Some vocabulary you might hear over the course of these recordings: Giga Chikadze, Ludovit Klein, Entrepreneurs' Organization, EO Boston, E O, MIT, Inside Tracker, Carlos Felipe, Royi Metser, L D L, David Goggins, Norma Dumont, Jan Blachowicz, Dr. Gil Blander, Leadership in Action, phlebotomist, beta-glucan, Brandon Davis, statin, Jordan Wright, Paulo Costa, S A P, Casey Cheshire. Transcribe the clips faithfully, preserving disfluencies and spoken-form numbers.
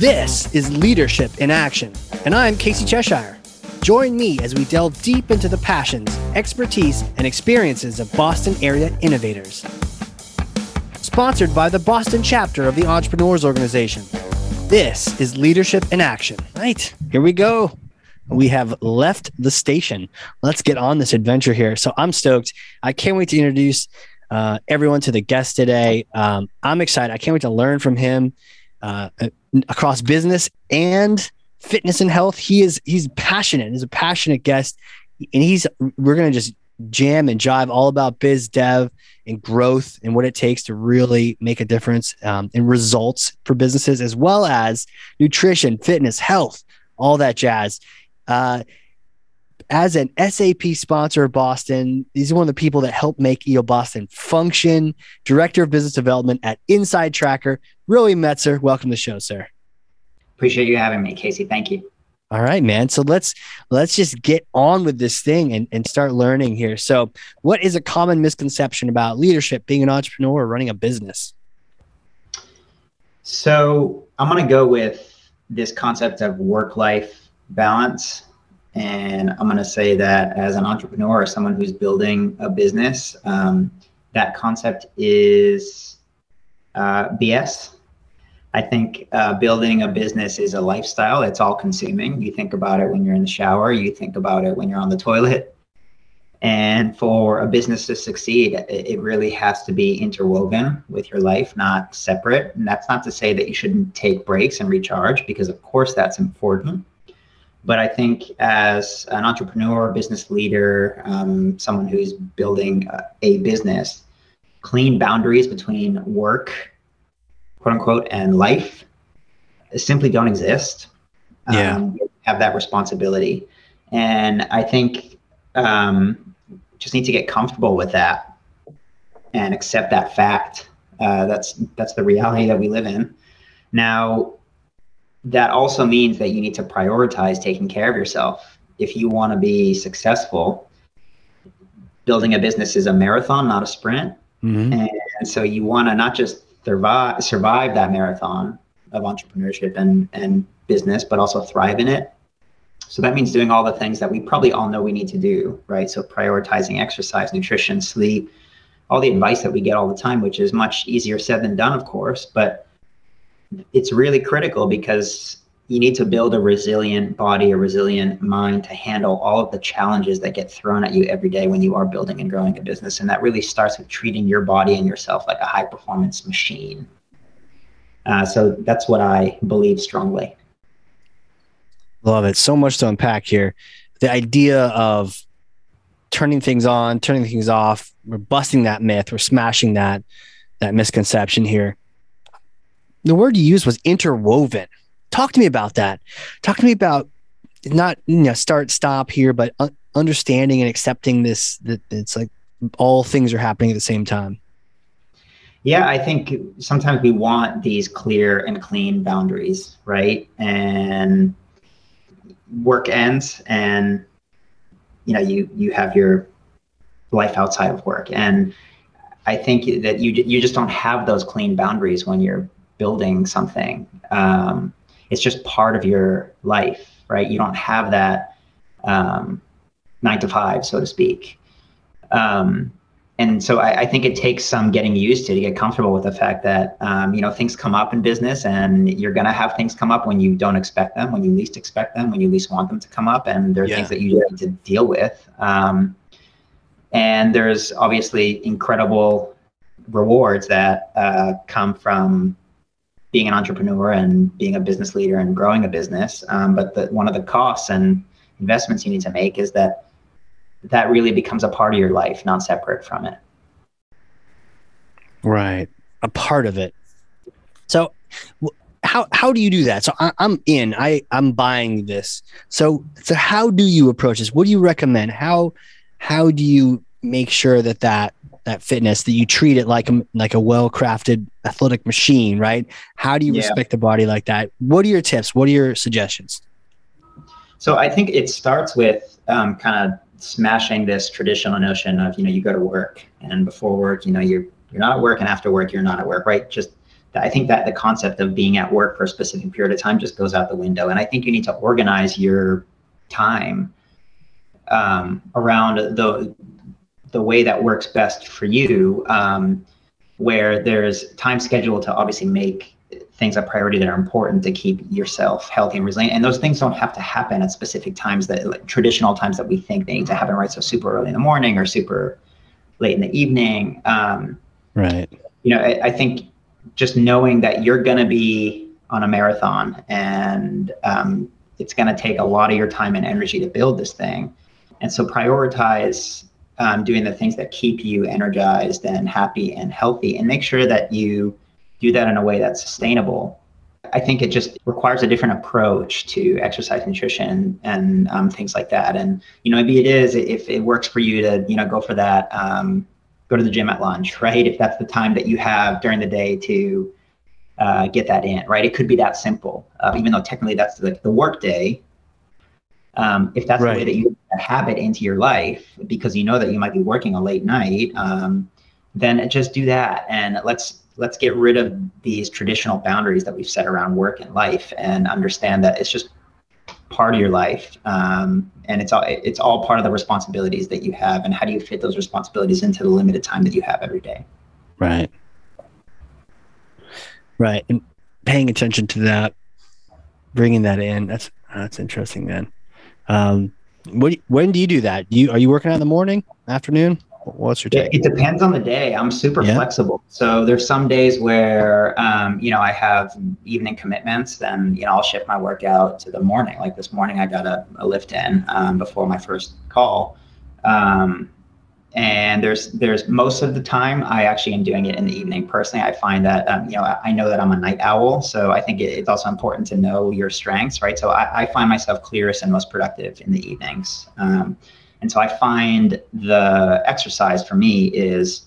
This is Leadership in Action, and I'm Casey Cheshire. Join me as we delve deep into the passions, expertise, and experiences of Boston area innovators. Sponsored by the Boston chapter of the Entrepreneurs' Organization. This is Leadership in Action. Right, here we go. We have left the station. Let's get on this adventure here. So I'm stoked. I can't wait to introduce uh, everyone to the guest today. Um, I'm excited. I can't wait to learn from him uh, across business and fitness and health. He is, he's passionate. He's a passionate guest, and he's, we're going to just jam and jive all about biz dev and growth and what it takes to really make a difference um, in results for businesses, as well as nutrition, fitness, health, all that jazz. Uh, as an S A P sponsor of Boston, he's one of the people that helped make E O Boston function. Director of Business Development at Inside Tracker, Royi Metser. Welcome to the show, sir. Appreciate you having me, Casey. Thank you. All right, man. So let's let's just get on with this thing and, and start learning here. So what is a common misconception about leadership, being an entrepreneur, or running a business? So I'm going to go with this concept of work-life balance. And I'm going to say that as an entrepreneur or someone who's building a business, um, that concept is uh, B S. I think uh, building a business is a lifestyle. It's all consuming. You think about it when you're in the shower. You think about it when you're on the toilet. And for a business to succeed, it really has to be interwoven with your life, not separate. And that's not to say that you shouldn't take breaks and recharge, because of course that's important. But I think as an entrepreneur, business leader, um, someone who's building a business, clean boundaries between work, quote unquote, and life simply don't exist. Yeah. Um, have that responsibility. And I think um, just need to get comfortable with that and accept that fact. Uh, that's that's the reality that we live in. Now, that also means that you need to prioritize taking care of yourself. If you want to be successful, building a business is a marathon, not a sprint. Mm-hmm. And so you want to not just survive, survive that marathon of entrepreneurship and, and business, but also thrive in it. So that means doing all the things that we probably all know we need to do, right? So prioritizing exercise, nutrition, sleep, all the advice that we get all the time, which is much easier said than done, of course, but it's really critical, because you need to build a resilient body, a resilient mind to handle all of the challenges that get thrown at you every day when you are building and growing a business. And that really starts with treating your body and yourself like a high performance machine. Uh, so that's what I believe strongly. Love it. So much to unpack here. The idea of turning things on, turning things off, we're busting that myth, we're smashing that, that misconception here. The word you used was interwoven. Talk to me about that. Talk to me about not, you know, start, stop here, but understanding and accepting this, that it's like all things are happening at the same time. Yeah, I think sometimes we want these clear and clean boundaries, right? And work ends, and you know, you you have your life outside of work. And I think that you you just don't have those clean boundaries when you're building something. Um, it's just part of your life, right? You don't have that um, nine to five, so to speak. Um, and so I, I think it takes some getting used to to get comfortable with the fact that, um, you know, things come up in business, and you're going to have things come up when you don't expect them, when you least expect them, when you least want them to come up. And there are yeah. things that you need to deal with. Um, and there's obviously incredible rewards that uh, come from being an entrepreneur and being a business leader and growing a business. Um, but the, one of the costs and investments you need to make is that that really becomes a part of your life, not separate from it. Right. A part of it. So how, how do you do that? So I, I'm in, I I'm buying this. So, so how do you approach this? What do you recommend? How, how do you make sure that that, that fitness, that you treat it like a, like a well-crafted athletic machine, right? How do you yeah. respect the body like that? What are your tips? What are your suggestions? So I think it starts with um, kind of smashing this traditional notion of, you know, you go to work, and before work, you know, you're, you're not at work, and after work, you're not at work, right? Just I think that the concept of being at work for a specific period of time just goes out the window. And I think you need to organize your time um, around the the way that works best for you, um, where there's time scheduled to obviously make things a priority that are important to keep yourself healthy and resilient. And those things don't have to happen at specific times, that like, traditional times that we think they need to happen, right? So super early in the morning or super late in the evening. Um, right. You know, I, I think just knowing that you're going to be on a marathon and um, it's going to take a lot of your time and energy to build this thing. And so prioritize um, doing the things that keep you energized and happy and healthy, and make sure that you do that in a way that's sustainable. I think it just requires a different approach to exercise, nutrition, and um, things like that. And, you know, maybe it is, if it works for you to, you know, go for that, um, go to the gym at lunch, right? If that's the time that you have during the day to uh, get that in, right? It could be that simple, uh, even though technically that's the, the work day. Um, if that's right. The way that you have it into your life, because you know that you might be working a late night, um, then just do that. And let's let's get rid of these traditional boundaries that we've set around work and life, and understand that it's just part of your life. Um, and it's all, it's all part of the responsibilities that you have, and how do you fit those responsibilities into the limited time that you have every day. Right. Right. And paying attention to that, bringing that in, that's, that's interesting then. Um, what, when do you do that? Do you, are you working out in the morning, afternoon? What's your take? It depends on the day. I'm super yeah. flexible. So there's some days where, um, you know, I have evening commitments, then, you know, I'll shift my workout to the morning. Like this morning, I got a, a lift in um, before my first call. Um, and there's, there's most of the time I actually am doing it in the evening. Personally, I find that, um, you know, I, I know that I'm a night owl. So I think it, it's also important to know your strengths, right? So I, I find myself clearest and most productive in the evenings. Um, And so I find the exercise for me is,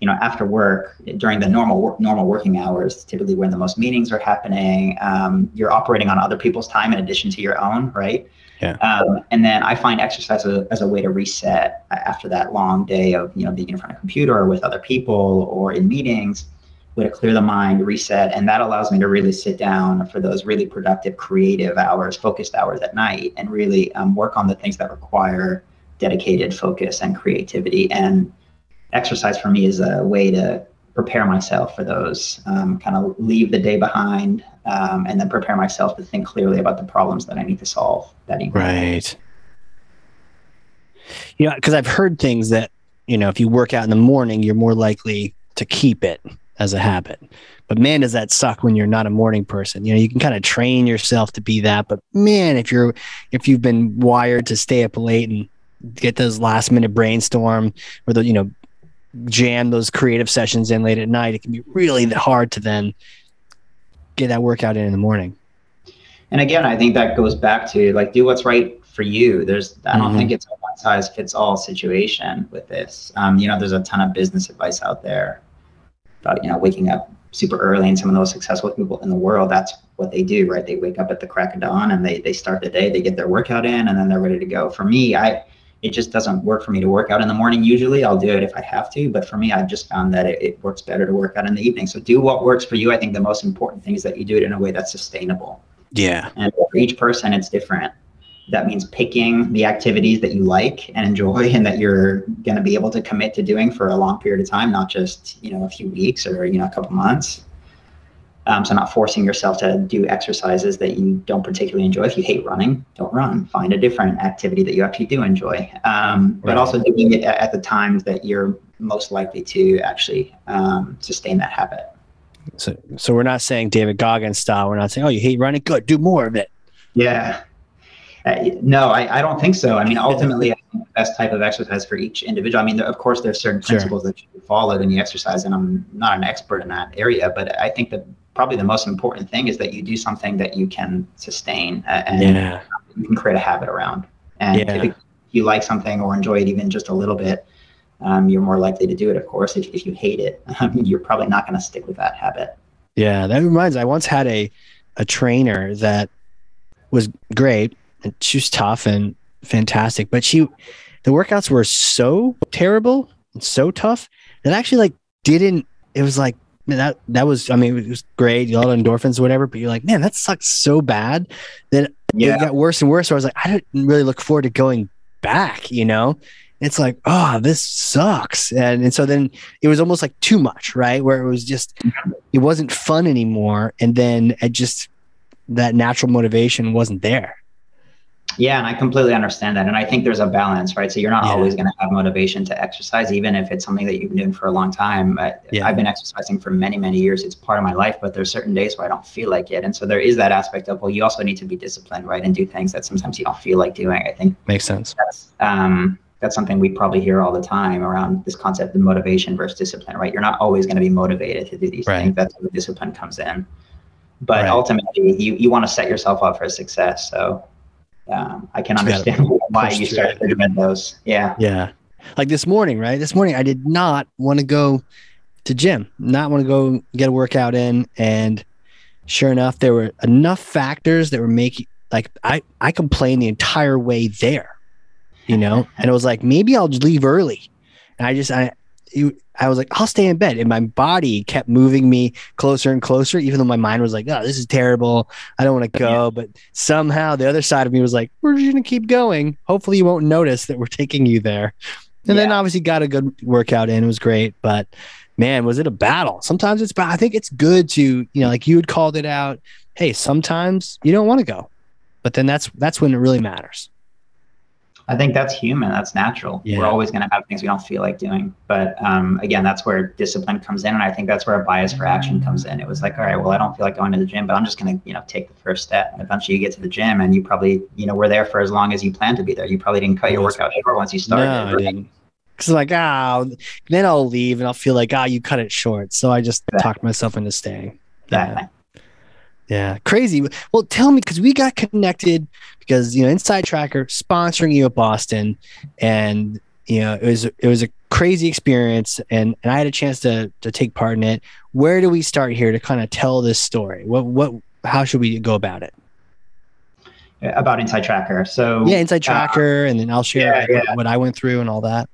you know, after work, during the normal work, normal working hours, typically when the most meetings are happening, um, you're operating on other people's time in addition to your own, right? Yeah. Um, and then I find exercise as a, as a way to reset after that long day of, you know, being in front of a computer or with other people or in meetings, way to clear the mind, reset. And that allows me to really sit down for those really productive, creative hours, focused hours at night, and really um, work on the things that require dedicated focus and creativity. And exercise for me is a way to prepare myself for those, um, kind of leave the day behind, um, and then prepare myself to think clearly about the problems that I need to solve that evening. Right. You know, because I've heard things that, you know, if you work out in the morning, you're more likely to keep it as a habit. But man, does that suck when you're not a morning person. You know, you can kind of train yourself to be that, but man, if you're if you've been wired to stay up late and get those last minute brainstorm, or the, you know, jam those creative sessions in late at night, it can be really hard to then get that workout in in the morning. And again, I think that goes back to like, do what's right for you. There's, I don't mm-hmm. think it's a one size fits all situation with this. Um, you know, there's a ton of business advice out there about, you know, waking up super early, and some of the most successful people in the world, that's what they do, right? They wake up at the crack of dawn and they, they start the day, they get their workout in, and then they're ready to go. For me, I, It just doesn't work for me to work out in the morning. Usually I'll do it if I have to, but for me, I've just found that it, it works better to work out in the evening. So do what works for you. I think the most important thing is that you do it in a way that's sustainable. Yeah. And for each person, it's different. That means picking the activities that you like and enjoy, and that you're going to be able to commit to doing for a long period of time, not just, you know, a few weeks or, you know, a couple months. Um, so not forcing yourself to do exercises that you don't particularly enjoy. If you hate running, don't run. Find a different activity that you actually do enjoy. Um, right. But also doing it at the times that you're most likely to actually um, sustain that habit. So so we're not saying David Goggins style. We're not saying, oh, you hate running? Good, do more of it. Yeah. Uh, no, I, I don't think so. I mean, ultimately, I think the best type of exercise for each individual. I mean, there, of course, there's certain sure. principles that should be followed in the exercise, and I'm not an expert in that area, but I think that probably the most important thing is that you do something that you can sustain uh, and yeah. you can create a habit around. And yeah. if you like something or enjoy it even just a little bit, um, you're more likely to do it, of course. If, if you hate it, um, you're probably not going to stick with that habit. Yeah, that reminds me. I once had a, a trainer that was great, and she was tough and fantastic, but she the workouts were so terrible and so tough that I actually like didn't, it was like, man, that that was, I mean, it was great. You all had endorphins or whatever, but you're like, man, that sucks so bad. Then yeah. it got worse and worse. So I was like, I didn't really look forward to going back, you know? It's like, oh, this sucks. And and so then it was almost like too much, right? Where it was just, it wasn't fun anymore. And then it just, that natural motivation wasn't there. Yeah, and I completely understand that. And I think there's a balance, right? So you're not yeah. always going to have motivation to exercise, even if it's something that you've been doing for a long time. I, yeah. I've been exercising for many, many years. It's part of my life, but there's certain days where I don't feel like it. And so there is that aspect of, well, you also need to be disciplined, right? And do things that sometimes you don't feel like doing. I think makes sense. That's, um, that's something we probably hear all the time around this concept of motivation versus discipline, right? You're not always going to be motivated to do these right. things. That's where the discipline comes in. But right. ultimately, you, you want to set yourself up for success. So um, I can understand why you started doing those. Yeah. Yeah. Like this morning, right? This morning, I did not want to go to gym, not want to go get a workout in. And sure enough, there were enough factors that were making, like I, I complained the entire way there, you know? And it was like, maybe I'll leave early. And I just, I, I was like, I'll stay in bed. And my body kept moving me closer and closer, even though my mind was like, oh, this is terrible. I don't want to go. Yeah. But somehow the other side of me was like, we're just going to keep going. Hopefully you won't notice that we're taking you there. And yeah. then obviously got a good workout in. It was great. But man, was it a battle? Sometimes it's, I think it's good to, you know, like you had called it out. Hey, sometimes you don't want to go. But then that's that's when it really matters. I think that's human. That's natural. Yeah. We're always going to have things we don't feel like doing. But um, again, that's where discipline comes in. And I think that's where a bias for action comes in. It was like, all right, well, I don't feel like going to the gym, but I'm just going to, you know, take the first step. And eventually you get to the gym and you probably, you know, were there for as long as you planned to be there. You probably didn't cut your workout short once you started. No, right? I didn't. Cause like, ah, oh, then I'll leave and I'll feel like, ah, oh, you cut it short. So I just exactly. talked myself into staying. Yeah. Exactly. Yeah, crazy. Well, tell me, because we got connected because, you know, Inside Tracker sponsoring E O Boston, and, you know, it was it was a crazy experience, and, and I had a chance to to take part in it. Where do we start here to kind of tell this story? What what how should we go about it? About Inside Tracker. So yeah, Inside Tracker, uh, and then I'll share yeah, yeah. what I went through and all that.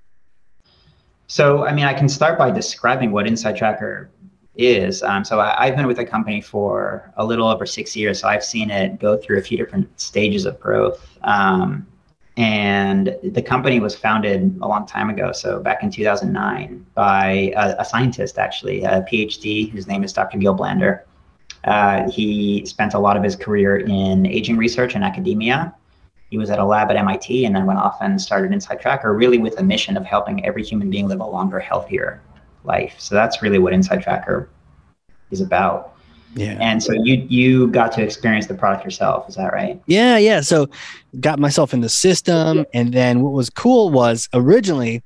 So, I mean, I can start by describing what Inside Tracker is. Um, so I, I've been with the company for a little over six years. So I've seen it go through a few different stages of growth. Um, and the company was founded a long time ago. So back in two thousand nine by a, a scientist, actually, a PhD, whose name is Doctor Gil Blander. Uh, he spent a lot of his career in aging research and academia. He was at a lab at M I T and then went off and started Inside Tracker, really with a mission of helping every human being live a longer, healthier life. So that's really what Inside Tracker is about. Yeah. And so you you got to experience the product yourself, is that right? Yeah, yeah. So got myself in the system, and then what was cool was originally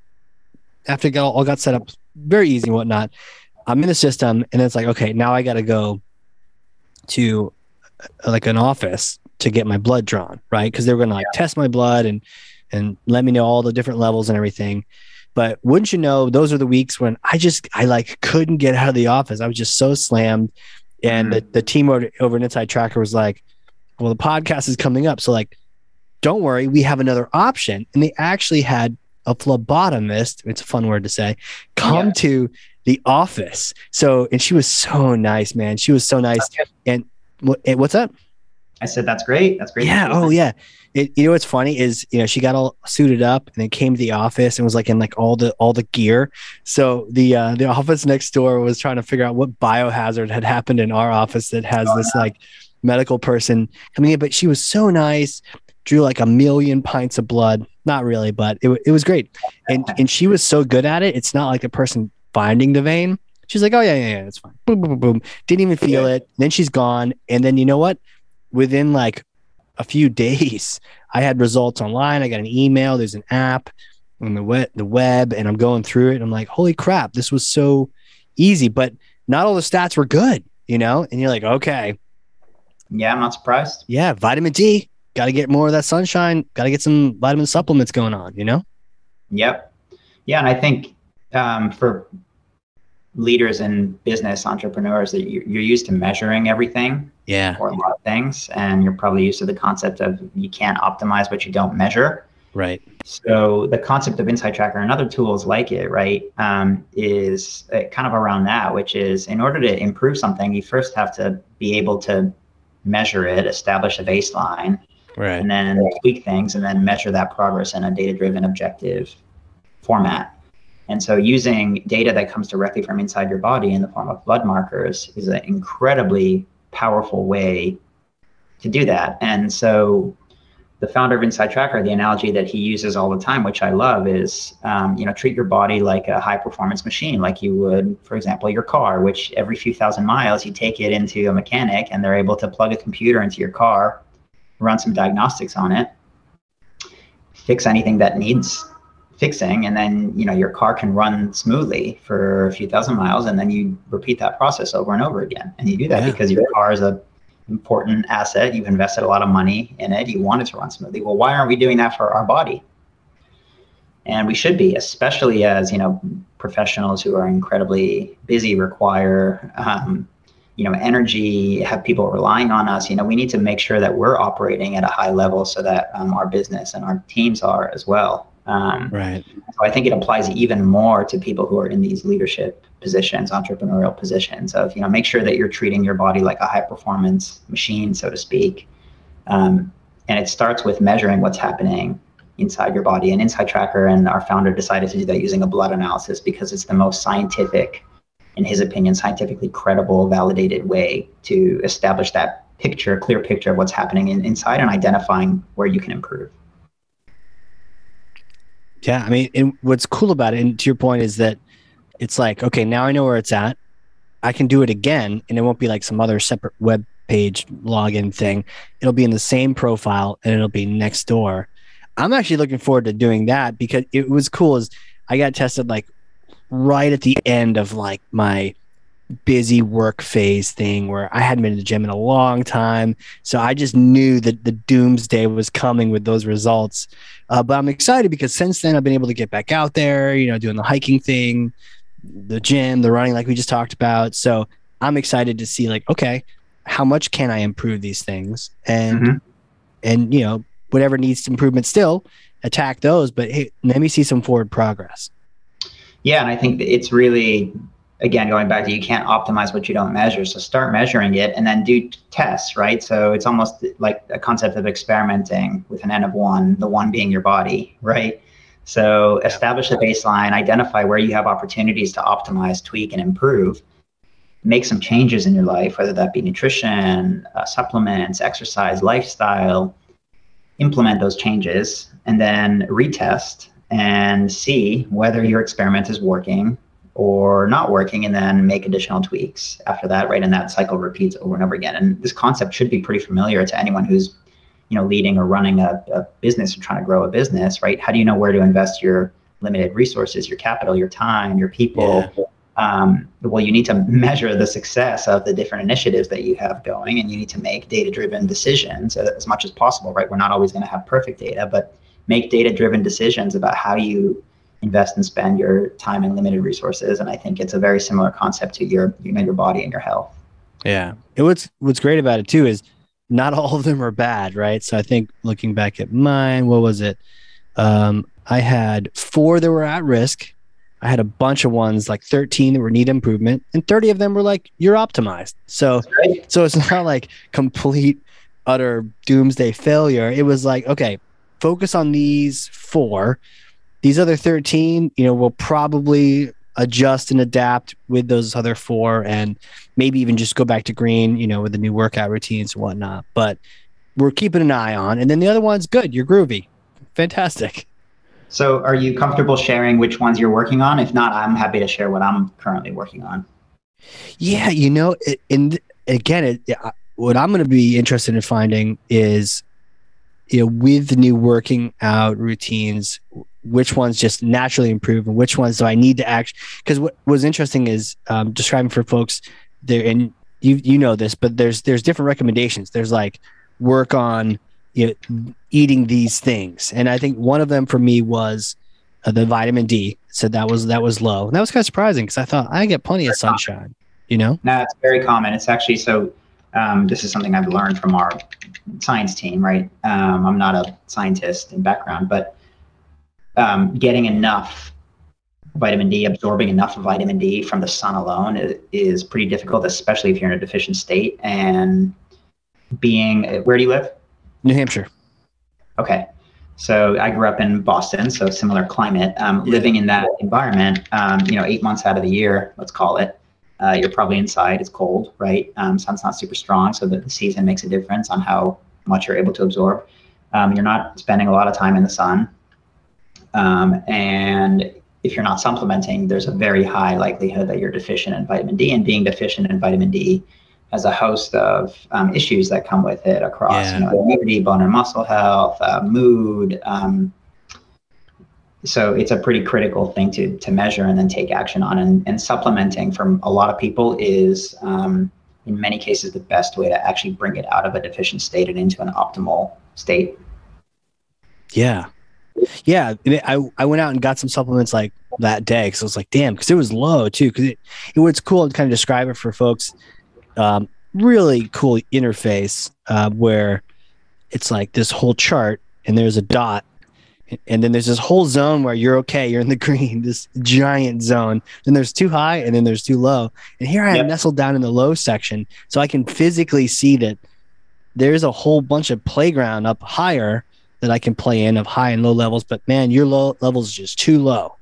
after it got all, all got set up very easy and whatnot, I'm in the system, and it's like, okay, now I got to go to uh, like an office to get my blood drawn, right? Because they were going to like yeah. test my blood and and let me know all the different levels and everything. But wouldn't you know, those are the weeks when I just, I like couldn't get out of the office. I was just so slammed. And mm-hmm. the, the team over, over at Inside Tracker was like, well, the podcast is coming up. So like, don't worry, we have another option. And they actually had a phlebotomist, it's a fun word to say, come yeah. to the office. So, and she was so nice, man. She was so nice. And what, what's up? I said, that's great. That's great. Yeah. Oh yeah. It, you know, what's funny is, you know, she got all suited up and then came to the office and was like in like all the, all the gear. So the, uh, the office next door was trying to figure out what biohazard had happened in our office that has oh, this yeah. like medical person coming in, but she was so nice, drew like a million pints of blood. Not really, but it it was great. And, and she was so good at it. It's not like the person finding the vein. She's like, oh yeah, yeah, yeah, it's fine. Boom, boom, boom, boom. Didn't even feel yeah. it. Then she's gone. And then you know what? Within like a few days, I had results online. I got an email. There's an app on the web, the web, and I'm going through it. And I'm like, holy crap, this was so easy. But not all the stats were good, you know? And you're like, okay. Yeah, I'm not surprised. Yeah, vitamin D. Got to get more of that sunshine. Got to get some vitamin supplements going on, you know? Yep. Yeah, and I think um, for leaders in business, entrepreneurs, that you're used to measuring everything. Yeah. Or a lot of things. And you're probably used to the concept of you can't optimize what you don't measure. Right. So the concept of Inside Tracker and other tools like it, right, um, is kind of around that, which is in order to improve something, you first have to be able to measure it, establish a baseline, right, and then tweak things and then measure that progress in a data-driven objective format. And so using data that comes directly from inside your body in the form of blood markers is an incredibly powerful way to do that. And so the founder of Inside Tracker, the analogy that he uses all the time, which I love, is um, you know, treat your body like a high-performance machine, like you would, for example, your car, which every few thousand miles you take it into a mechanic and they're able to plug a computer into your car, run some diagnostics on it, fix anything that needs fixing, and then you know your car can run smoothly for a few thousand miles, and then you repeat that process over and over again. And you do that yeah. because your car is a important asset. You've invested a lot of money in it. You want it to run smoothly. Well, why aren't we doing that for our body? And we should be, especially as, you know, professionals who are incredibly busy, require, um, you know, energy, have people relying on us. You know, we need to make sure that we're operating at a high level so that um, our business and our teams are as well. Um, right. So I think it applies even more to people who are in these leadership positions, entrepreneurial positions of, you know, make sure that you're treating your body like a high performance machine, so to speak. Um, and it starts with measuring what's happening inside your body. And Inside Tracker and our founder decided to do that using a blood analysis because it's the most scientific, in his opinion, scientifically credible, validated way to establish that picture, clear picture of what's happening in, inside and identifying where you can improve. Yeah, I mean, and what's cool about it, and to your point, is that it's like, okay, now I know where it's at. I can do it again, and it won't be like some other separate web page login thing. It'll be in the same profile, and it'll be next door. I'm actually looking forward to doing that because it was cool. Is I got tested like right at the end of like my busy work phase thing where I hadn't been to the gym in a long time. So I just knew that the doomsday was coming with those results. Uh, but I'm excited because since then I've been able to get back out there, you know, doing the hiking thing, the gym, the running, like we just talked about. So I'm excited to see like, okay, how much can I improve these things? And, mm-hmm. and, you know, whatever needs improvement still, attack those, but hey, let me see some forward progress. Yeah. And I think it's really, again, going back to you can't optimize what you don't measure. So start measuring it and then do tests, right? So it's almost like a concept of experimenting with an N of one, the one being your body, right? So establish a baseline, identify where you have opportunities to optimize, tweak, and improve. Make some changes in your life, whether that be nutrition, uh, supplements, exercise, lifestyle. Implement those changes and then retest and see whether your experiment is working or not working, and then make additional tweaks after that, right? And that cycle repeats over and over again. And this concept should be pretty familiar to anyone who's, you know, leading or running a, a business or trying to grow a business, right? How do you know where to invest your limited resources, your capital, your time, your people? Yeah. Um, well, you need to measure the success of the different initiatives that you have going, and you need to make data-driven decisions as much as possible, right? We're not always going to have perfect data, but make data-driven decisions about how you invest and spend your time and limited resources. And I think it's a very similar concept to your, you know, your body and your health. Yeah. And what's, what's great about it too, is not all of them are bad. Right. So I think looking back at mine, what was it? Um, I had four that were at risk. I had a bunch of ones, like thirteen that were need improvement, and thirty of them were like, you're optimized. So, right. so it's not like complete utter doomsday failure. It was like, okay, focus on these four. These other thirteen, you know, will probably adjust and adapt with those other four, and maybe even just go back to green, you know, with the new workout routines and whatnot. But we're keeping an eye on. And then the other one's good. You're groovy. Fantastic. So are you comfortable sharing which ones you're working on? If not, I'm happy to share what I'm currently working on. Yeah, you know, it, and again, it, what I'm going to be interested in finding is, you know, with the new working out routines, which ones just naturally improve and which ones do I need to act? Because what was interesting is um, describing for folks there, and you you know this, but there's there's different recommendations. There's like work on, you know, eating these things, and I think one of them for me was uh, the vitamin D. So that was that was low, and that was kind of surprising because I thought I get plenty of sunshine. You know, no, it's very common. It's actually so. Um, this is something I've learned from our science team, right? Um, I'm not a scientist in background, but um, getting enough vitamin D, absorbing enough vitamin D from the sun alone is, is pretty difficult, especially if you're in a deficient state. And being, where do you live? New Hampshire. Okay. So I grew up in Boston, so similar climate. Um, living in that environment, um, you know, eight months out of the year, let's call it, uh, you're probably inside. It's cold, right? Um, sun's not super strong, so that the season makes a difference on how much you're able to absorb. Um, you're not spending a lot of time in the sun, um, and if you're not supplementing, there's a very high likelihood that you're deficient in vitamin D. And being deficient in vitamin D has a host of um, issues that come with it across, yeah. you know, immunity, bone and muscle health, uh, mood. Um, so it's a pretty critical thing to to measure and then take action on. And, and supplementing from a lot of people is, um, in many cases, the best way to actually bring it out of a deficient state and into an optimal state. Yeah. Yeah, I I went out and got some supplements like that day because I was like, damn, because it was low too. Because it, it what's cool to kind of describe it for folks. Um, really cool interface uh, where it's like this whole chart and there's a dot, and then there's this whole zone where you're okay, you're in the green, this giant zone. Then there's too high and then there's too low. And here I am yep. nestled down in the low section, so I can physically see that there's a whole bunch of playground up higher that I can play in of high and low levels, but man, your low levels is just too low.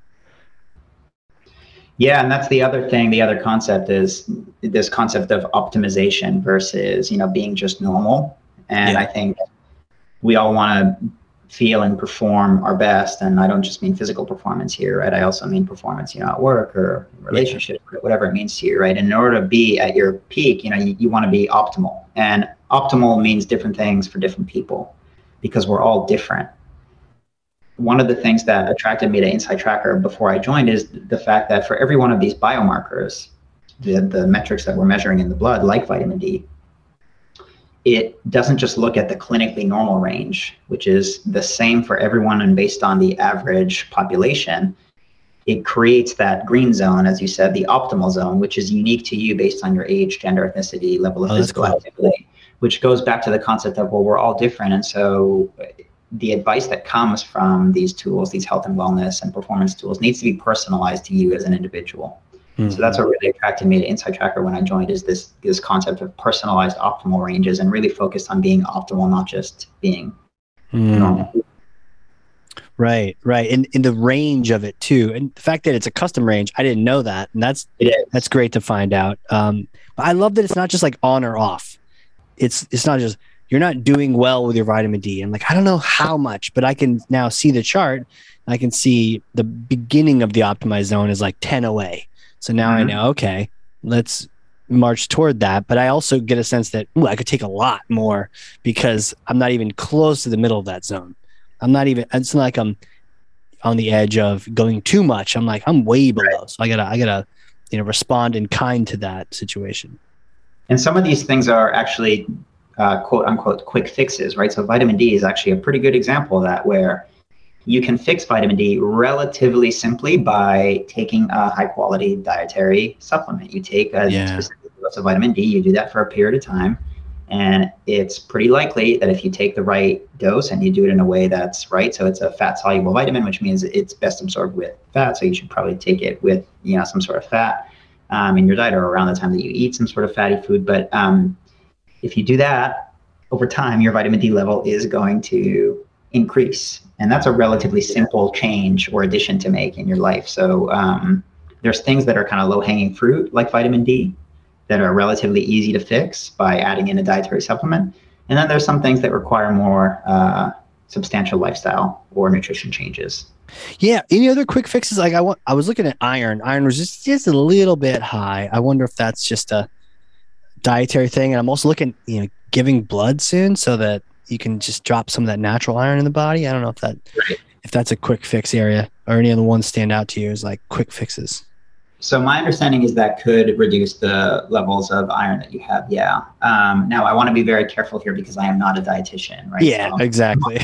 Yeah, and that's the other thing. The other concept is this concept of optimization versus, you know, being just normal. And yeah. I think we all want to feel and perform our best. And I don't just mean physical performance here, right? I also mean performance, you know, at work or relationship, yeah. whatever it means to you, right? In order to be at your peak, you know, you, you want to be optimal. And optimal means different things for different people, because we're all different. One of the things that attracted me to Inside Tracker before I joined is the fact that for every one of these biomarkers, the, the metrics that we're measuring in the blood, like vitamin D, it doesn't just look at the clinically normal range, which is the same for everyone and based on the average population. It creates that green zone, as you said, the optimal zone, which is unique to you based on your age, gender, ethnicity, level of oh, physical cool. activity. Which goes back to the concept of, well, we're all different. And so the advice that comes from these tools, these health and wellness and performance tools, needs to be personalized to you as an individual. Mm-hmm. So that's what really attracted me to Inside Tracker when I joined, is this this concept of personalized optimal ranges and really focused on being optimal, not just being mm. normal. Right, right. And in the range of it too. And the fact that it's a custom range, I didn't know that. And that's that's great to find out. Um, but I love that it's not just like on or off. It's it's not just, you're not doing well with your vitamin D. I'm like, I don't know how much, but I can now see the chart. And I can see the beginning of the optimized zone is like ten away. So now mm-hmm. I know, okay, let's march toward that. But I also get a sense that ooh, I could take a lot more because I'm not even close to the middle of that zone. I'm not even, it's not like I'm on the edge of going too much. I'm like, I'm way below. So I gotta, I gotta, you know, respond in kind to that situation. And some of these things are actually, uh, quote unquote, quick fixes, right? So vitamin D is actually a pretty good example of that, where you can fix vitamin D relatively simply by taking a high quality dietary supplement. You take a yeah. specific dose of vitamin D, you do that for a period of time. And it's pretty likely that if you take the right dose and you do it in a way that's right, so it's a fat soluble vitamin, which means it's best absorbed with fat. So you should probably take it with, you know, some sort of fat. Um, in your diet or around the time that you eat some sort of fatty food. But um, if you do that over time, your vitamin D level is going to increase. And that's a relatively simple change or addition to make in your life. So um, there's things that are kind of low hanging fruit, like vitamin D, that are relatively easy to fix by adding in a dietary supplement. And then there's some things that require more uh, substantial lifestyle or nutrition changes. Yeah. Any other quick fixes? Like I want, I was looking at iron. Iron was just, just a little bit high. I wonder if that's just a dietary thing. And I'm also looking, you know, giving blood soon so that you can just drop some of that natural iron in the body. I don't know if that, right. if that's a quick fix area, or any other ones stand out to you as like quick fixes. So my understanding is that could reduce the levels of iron that you have. Yeah. Um, now I want to be very careful here because I am not a dietitian, right? Yeah, so, exactly.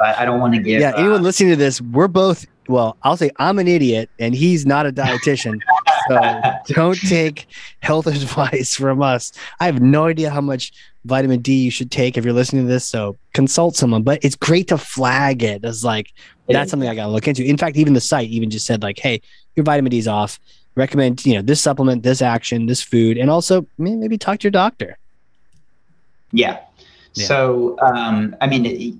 I don't want to give. Yeah, anyone uh, listening to this, we're both. Well, I'll say I'm an idiot, and he's not a dietitian. So don't take health advice from us. I have no idea how much vitamin D you should take if you're listening to this. So consult someone, but it's great to flag it as like, that's something I got to look into. In fact, even the site even just said like, hey, your vitamin D is off. Recommend, you know, this supplement, this action, this food, and also maybe talk to your doctor. Yeah. yeah. So, um, I mean, it,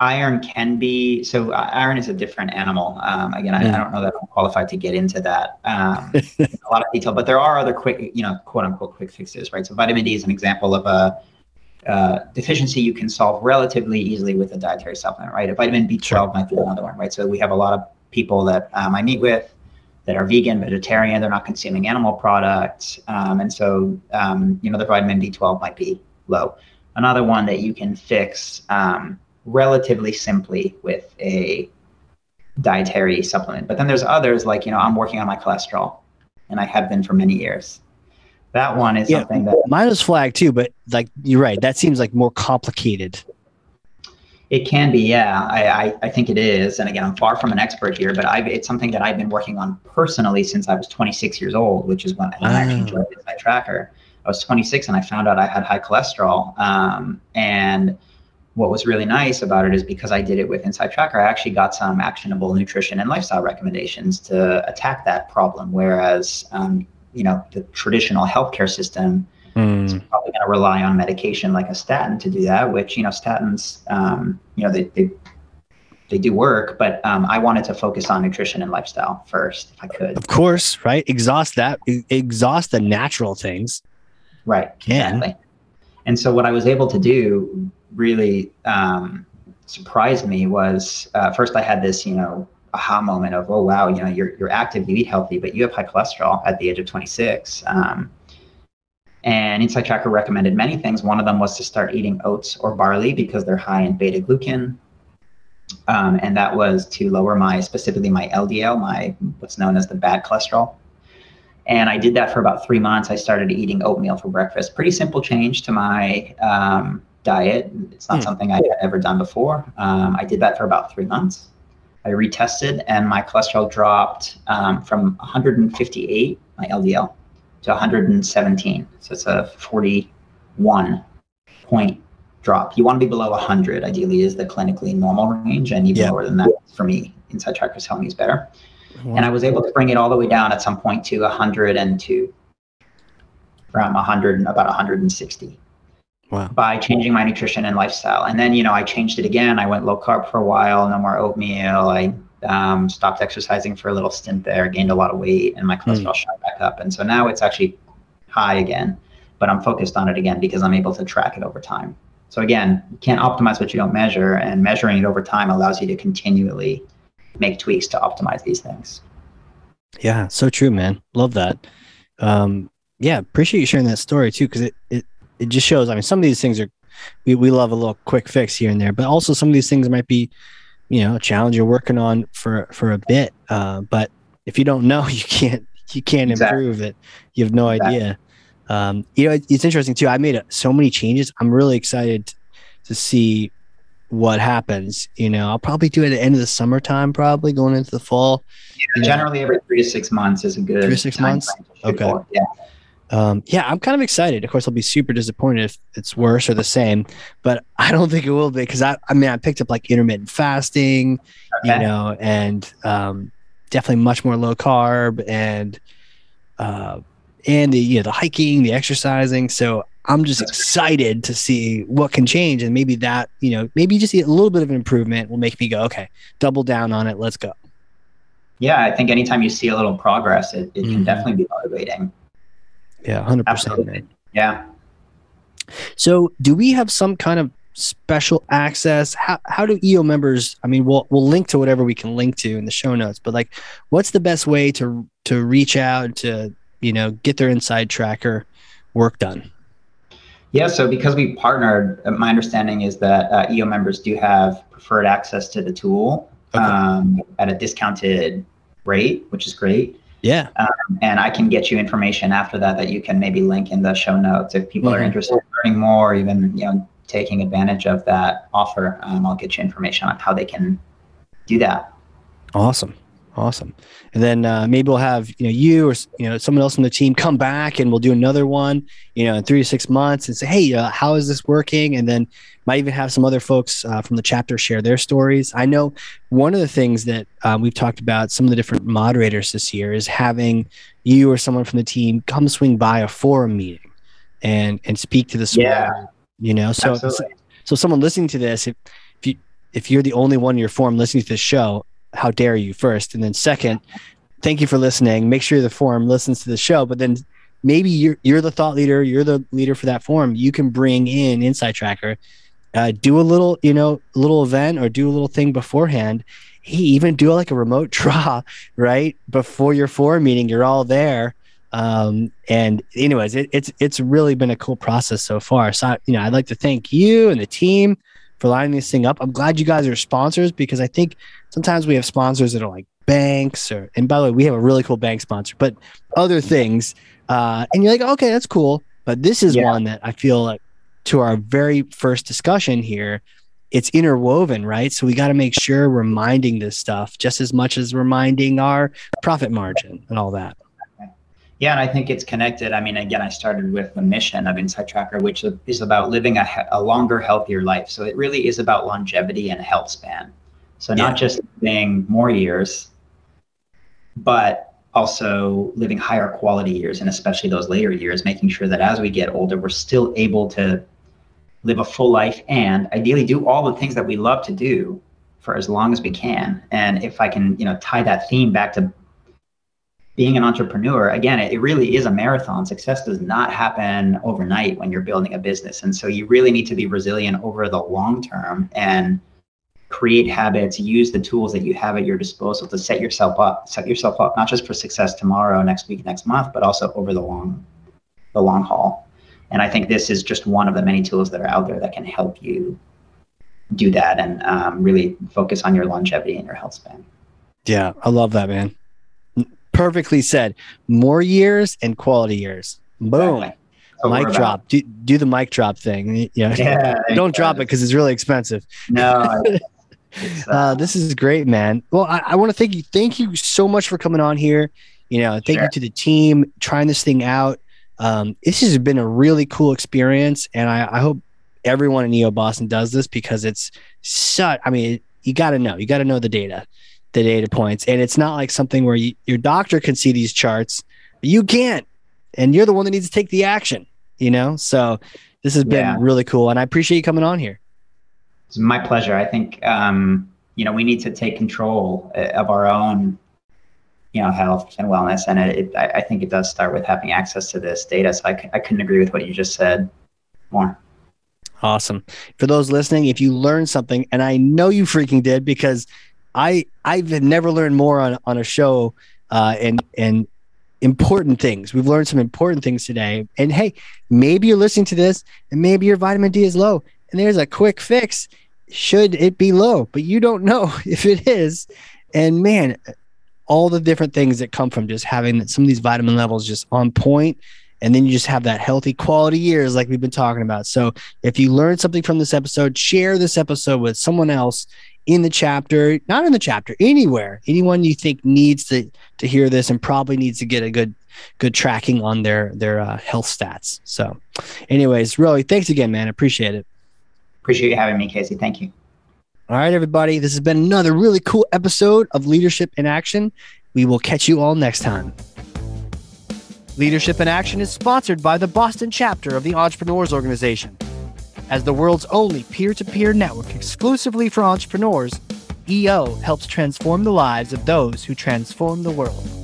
iron can be, so iron is a different animal. Um, again, I, yeah. I don't know that I'm qualified to get into that um, in a lot of detail, but there are other quick, you know, quote unquote quick fixes, right? So vitamin D is an example of a uh, deficiency you can solve relatively easily with a dietary supplement, right? A vitamin B twelve sure. might be another one, right? So we have a lot of people that um, I meet with that are vegan, vegetarian, they're not consuming animal products. Um, and so, um, you know, the vitamin B twelve might be low. Another one that you can fix um, relatively simply with a dietary supplement. But then there's others like, you know, I'm working on my cholesterol and I have been for many years. That one is yeah, something that- Mine was flagged too, but like, you're right. That seems like more complicated. It can be, yeah, I, I, I think it is. And again, I'm far from an expert here, but I've, it's something that I've been working on personally since I was twenty-six years old, which is when I actually joined Inside Tracker. I was twenty-six and I found out I had high cholesterol. Um, and what was really nice about it is because I did it with Inside Tracker, I actually got some actionable nutrition and lifestyle recommendations to attack that problem. Whereas, um, you know, the traditional healthcare system mm. is probably going to rely on medication like a statin to do that, which, you know, statins, um, you know, they, they, they do work, but um, I wanted to focus on nutrition and lifestyle first, if I could. Of course, right? Exhaust that, exhaust the natural things. Right, exactly. And so what I was able to do really um, surprised me was, uh, first I had this, you know, aha moment of, oh, wow, you know, you're you're active, you eat healthy, but you have high cholesterol at the age of twenty-six. Um, and Inside Tracker recommended many things. One of them was to start eating oats or barley because they're high in beta-glucan. Um, and that was to lower my, specifically my L D L, my what's known as the bad cholesterol. And I did that for about three months. I started eating oatmeal for breakfast. Pretty simple change to my um, diet. It's not mm. something I had ever done before. Um, I did that for about three months. I retested and my cholesterol dropped um, from one fifty-eight, my L D L, to one seventeen. So it's a forty-one point drop. You want to be below one hundred, ideally, is the clinically normal range. And even yeah. lower than that, for me, Inside Tracker is telling me is better. And I was able to bring it all the way down at some point to one hundred two, from one hundred and about one sixty. Wow. By changing my nutrition and lifestyle. And then, you know, I changed it again. I went low carb for a while, no more oatmeal. I um, stopped exercising for a little stint there, gained a lot of weight, and my cholesterol mm. shot back up. And so now it's actually high again, but I'm focused on it again because I'm able to track it over time. So again, you can't optimize what you don't measure, and measuring it over time allows you to continually make tweaks to optimize these things. Yeah, so true, man. Love that. Um, yeah, appreciate you sharing that story too, because it, it it just shows, I mean, some of these things are, we, we love a little quick fix here and there, but also some of these things might be, you know, a challenge you're working on for, for a bit. Uh, but if you don't know, you can't, you can't exactly. improve it. You have no exactly. idea. Um, you know, it, it's interesting too. I made a, so many changes. I'm really excited to see what happens. You know, I'll probably do it at the end of the summertime, probably going into the fall. Yeah, generally every three to six months is a good three to six months. Okay. Yeah. Um, yeah, I'm kind of excited. Of course, I'll be super disappointed if it's worse or the same, but I don't think it will be because I, I mean, I picked up like intermittent fasting, okay. you know, and um, definitely much more low carb and uh, and the you know the hiking, the exercising. So I'm just excited to see what can change, and maybe that, you know, maybe just a little bit of an improvement will make me go, okay, double down on it. Let's go. Yeah. I think anytime you see a little progress, it, it mm-hmm. can definitely be motivating. Yeah. one hundred percent. Absolutely. Yeah. So do we have some kind of special access? How how do E O members, I mean, we'll, we'll link to whatever we can link to in the show notes, but like, what's the best way to, to reach out to, you know, get their Inside Tracker work done? Yeah, so because we partnered, my understanding is that uh, E O members do have preferred access to the tool okay. um, at a discounted rate, which is great. Yeah. Um, and I can get you information after that that you can maybe link in the show notes if people mm-hmm. are interested in learning more, or even you know taking advantage of that offer. Um, I'll get you information on how they can do that. Awesome. Awesome. And then uh, maybe we'll have, you know, you or, you know, someone else on the team come back and we'll do another one, you know, in three to six months and say, hey, uh, how is this working? And then might even have some other folks uh, from the chapter share their stories. I know one of the things that uh, we've talked about, some of the different moderators this year, is having you or someone from the team come swing by a forum meeting and and speak to the squad. Yeah, you know, so, so so someone listening to this, if if, you, if you're the only one in your forum listening to this show, how dare you, first. And then second, thank you for listening. Make sure the forum listens to the show. But then maybe you're, you're the thought leader. You're the leader for that forum. You can bring in Inside Tracker, uh, do a little, you know, little event or do a little thing beforehand. Hey, even do like a remote draw, right? Before your forum meeting, you're all there. Um, and anyways, it, it's, it's really been a cool process so far. So, you know, I'd like to thank you and the team for lining this thing up. I'm glad you guys are sponsors, because I think sometimes we have sponsors that are like banks, or, and by the way, we have a really cool bank sponsor, but other things. Uh, and you're like, okay, that's cool. But this is yeah. one that I feel like, to our very first discussion here, it's interwoven, right? So we got to make sure we're minding this stuff just as much as we're minding our profit margin and all that. Yeah, and I think it's connected. I mean, again, I started with the mission of Inside Tracker, which is about living a, a longer, healthier life. So it really is about longevity and health span. So not yeah. just living more years, but also living higher quality years, and especially those later years, making sure that as we get older, we're still able to live a full life and ideally do all the things that we love to do for as long as we can. And if I can, you know, tie that theme back to being an entrepreneur, again, it really is a marathon. Success does not happen overnight when you're building a business. And so you really need to be resilient over the long term and create habits, use the tools that you have at your disposal to set yourself up, set yourself up, not just for success tomorrow, next week, next month, but also over the long, the long haul. And I think this is just one of the many tools that are out there that can help you do that and um, really focus on your longevity and your health span. Yeah, I love that, man. Perfectly said. More years and quality years. Boom. Exactly. Mic drop. Do, do the mic drop thing. Yeah. yeah Don't it drop it because it's really expensive. No. It's, uh, uh, this is great, man. Well, I, I want to thank you. Thank you so much for coming on here. You know, thank sure. you to the team trying this thing out. Um, this has been a really cool experience, and I, I hope everyone in E O Boston does this, because it's such. I mean, you got to know. You got to know the data. the data points. And it's not like something where you, your doctor can see these charts, but you can't, and you're the one that needs to take the action, you know? So this has been yeah. really cool. And I appreciate you coming on here. It's my pleasure. I think, um, you know, we need to take control of our own, you know, health and wellness. And it, it, I think it does start with having access to this data. So I, c- I couldn't agree with what you just said more. Awesome. For those listening, if you learned something, and I know you freaking did, because I, I've never learned more on, on a show uh, and and important things. We've learned some important things today. And hey, maybe you're listening to this and maybe your vitamin D is low, and there's a quick fix should it be low, but you don't know if it is. And man, all the different things that come from just having some of these vitamin levels just on point, and then you just have that healthy quality years like we've been talking about. So if you learned something from this episode, share this episode with someone else in the chapter, not in the chapter, anywhere, anyone you think needs to to hear this and probably needs to get a good good tracking on their their uh, health stats. So anyways, Royi, thanks again, man. Appreciate it. Appreciate you having me, Casey. Thank you. All right, everybody. This has been another really cool episode of Leadership in Action. We will catch you all next time. Leadership in Action is sponsored by the Boston chapter of the Entrepreneurs' Organization. As the world's only peer-to-peer network exclusively for entrepreneurs, E O helps transform the lives of those who transform the world.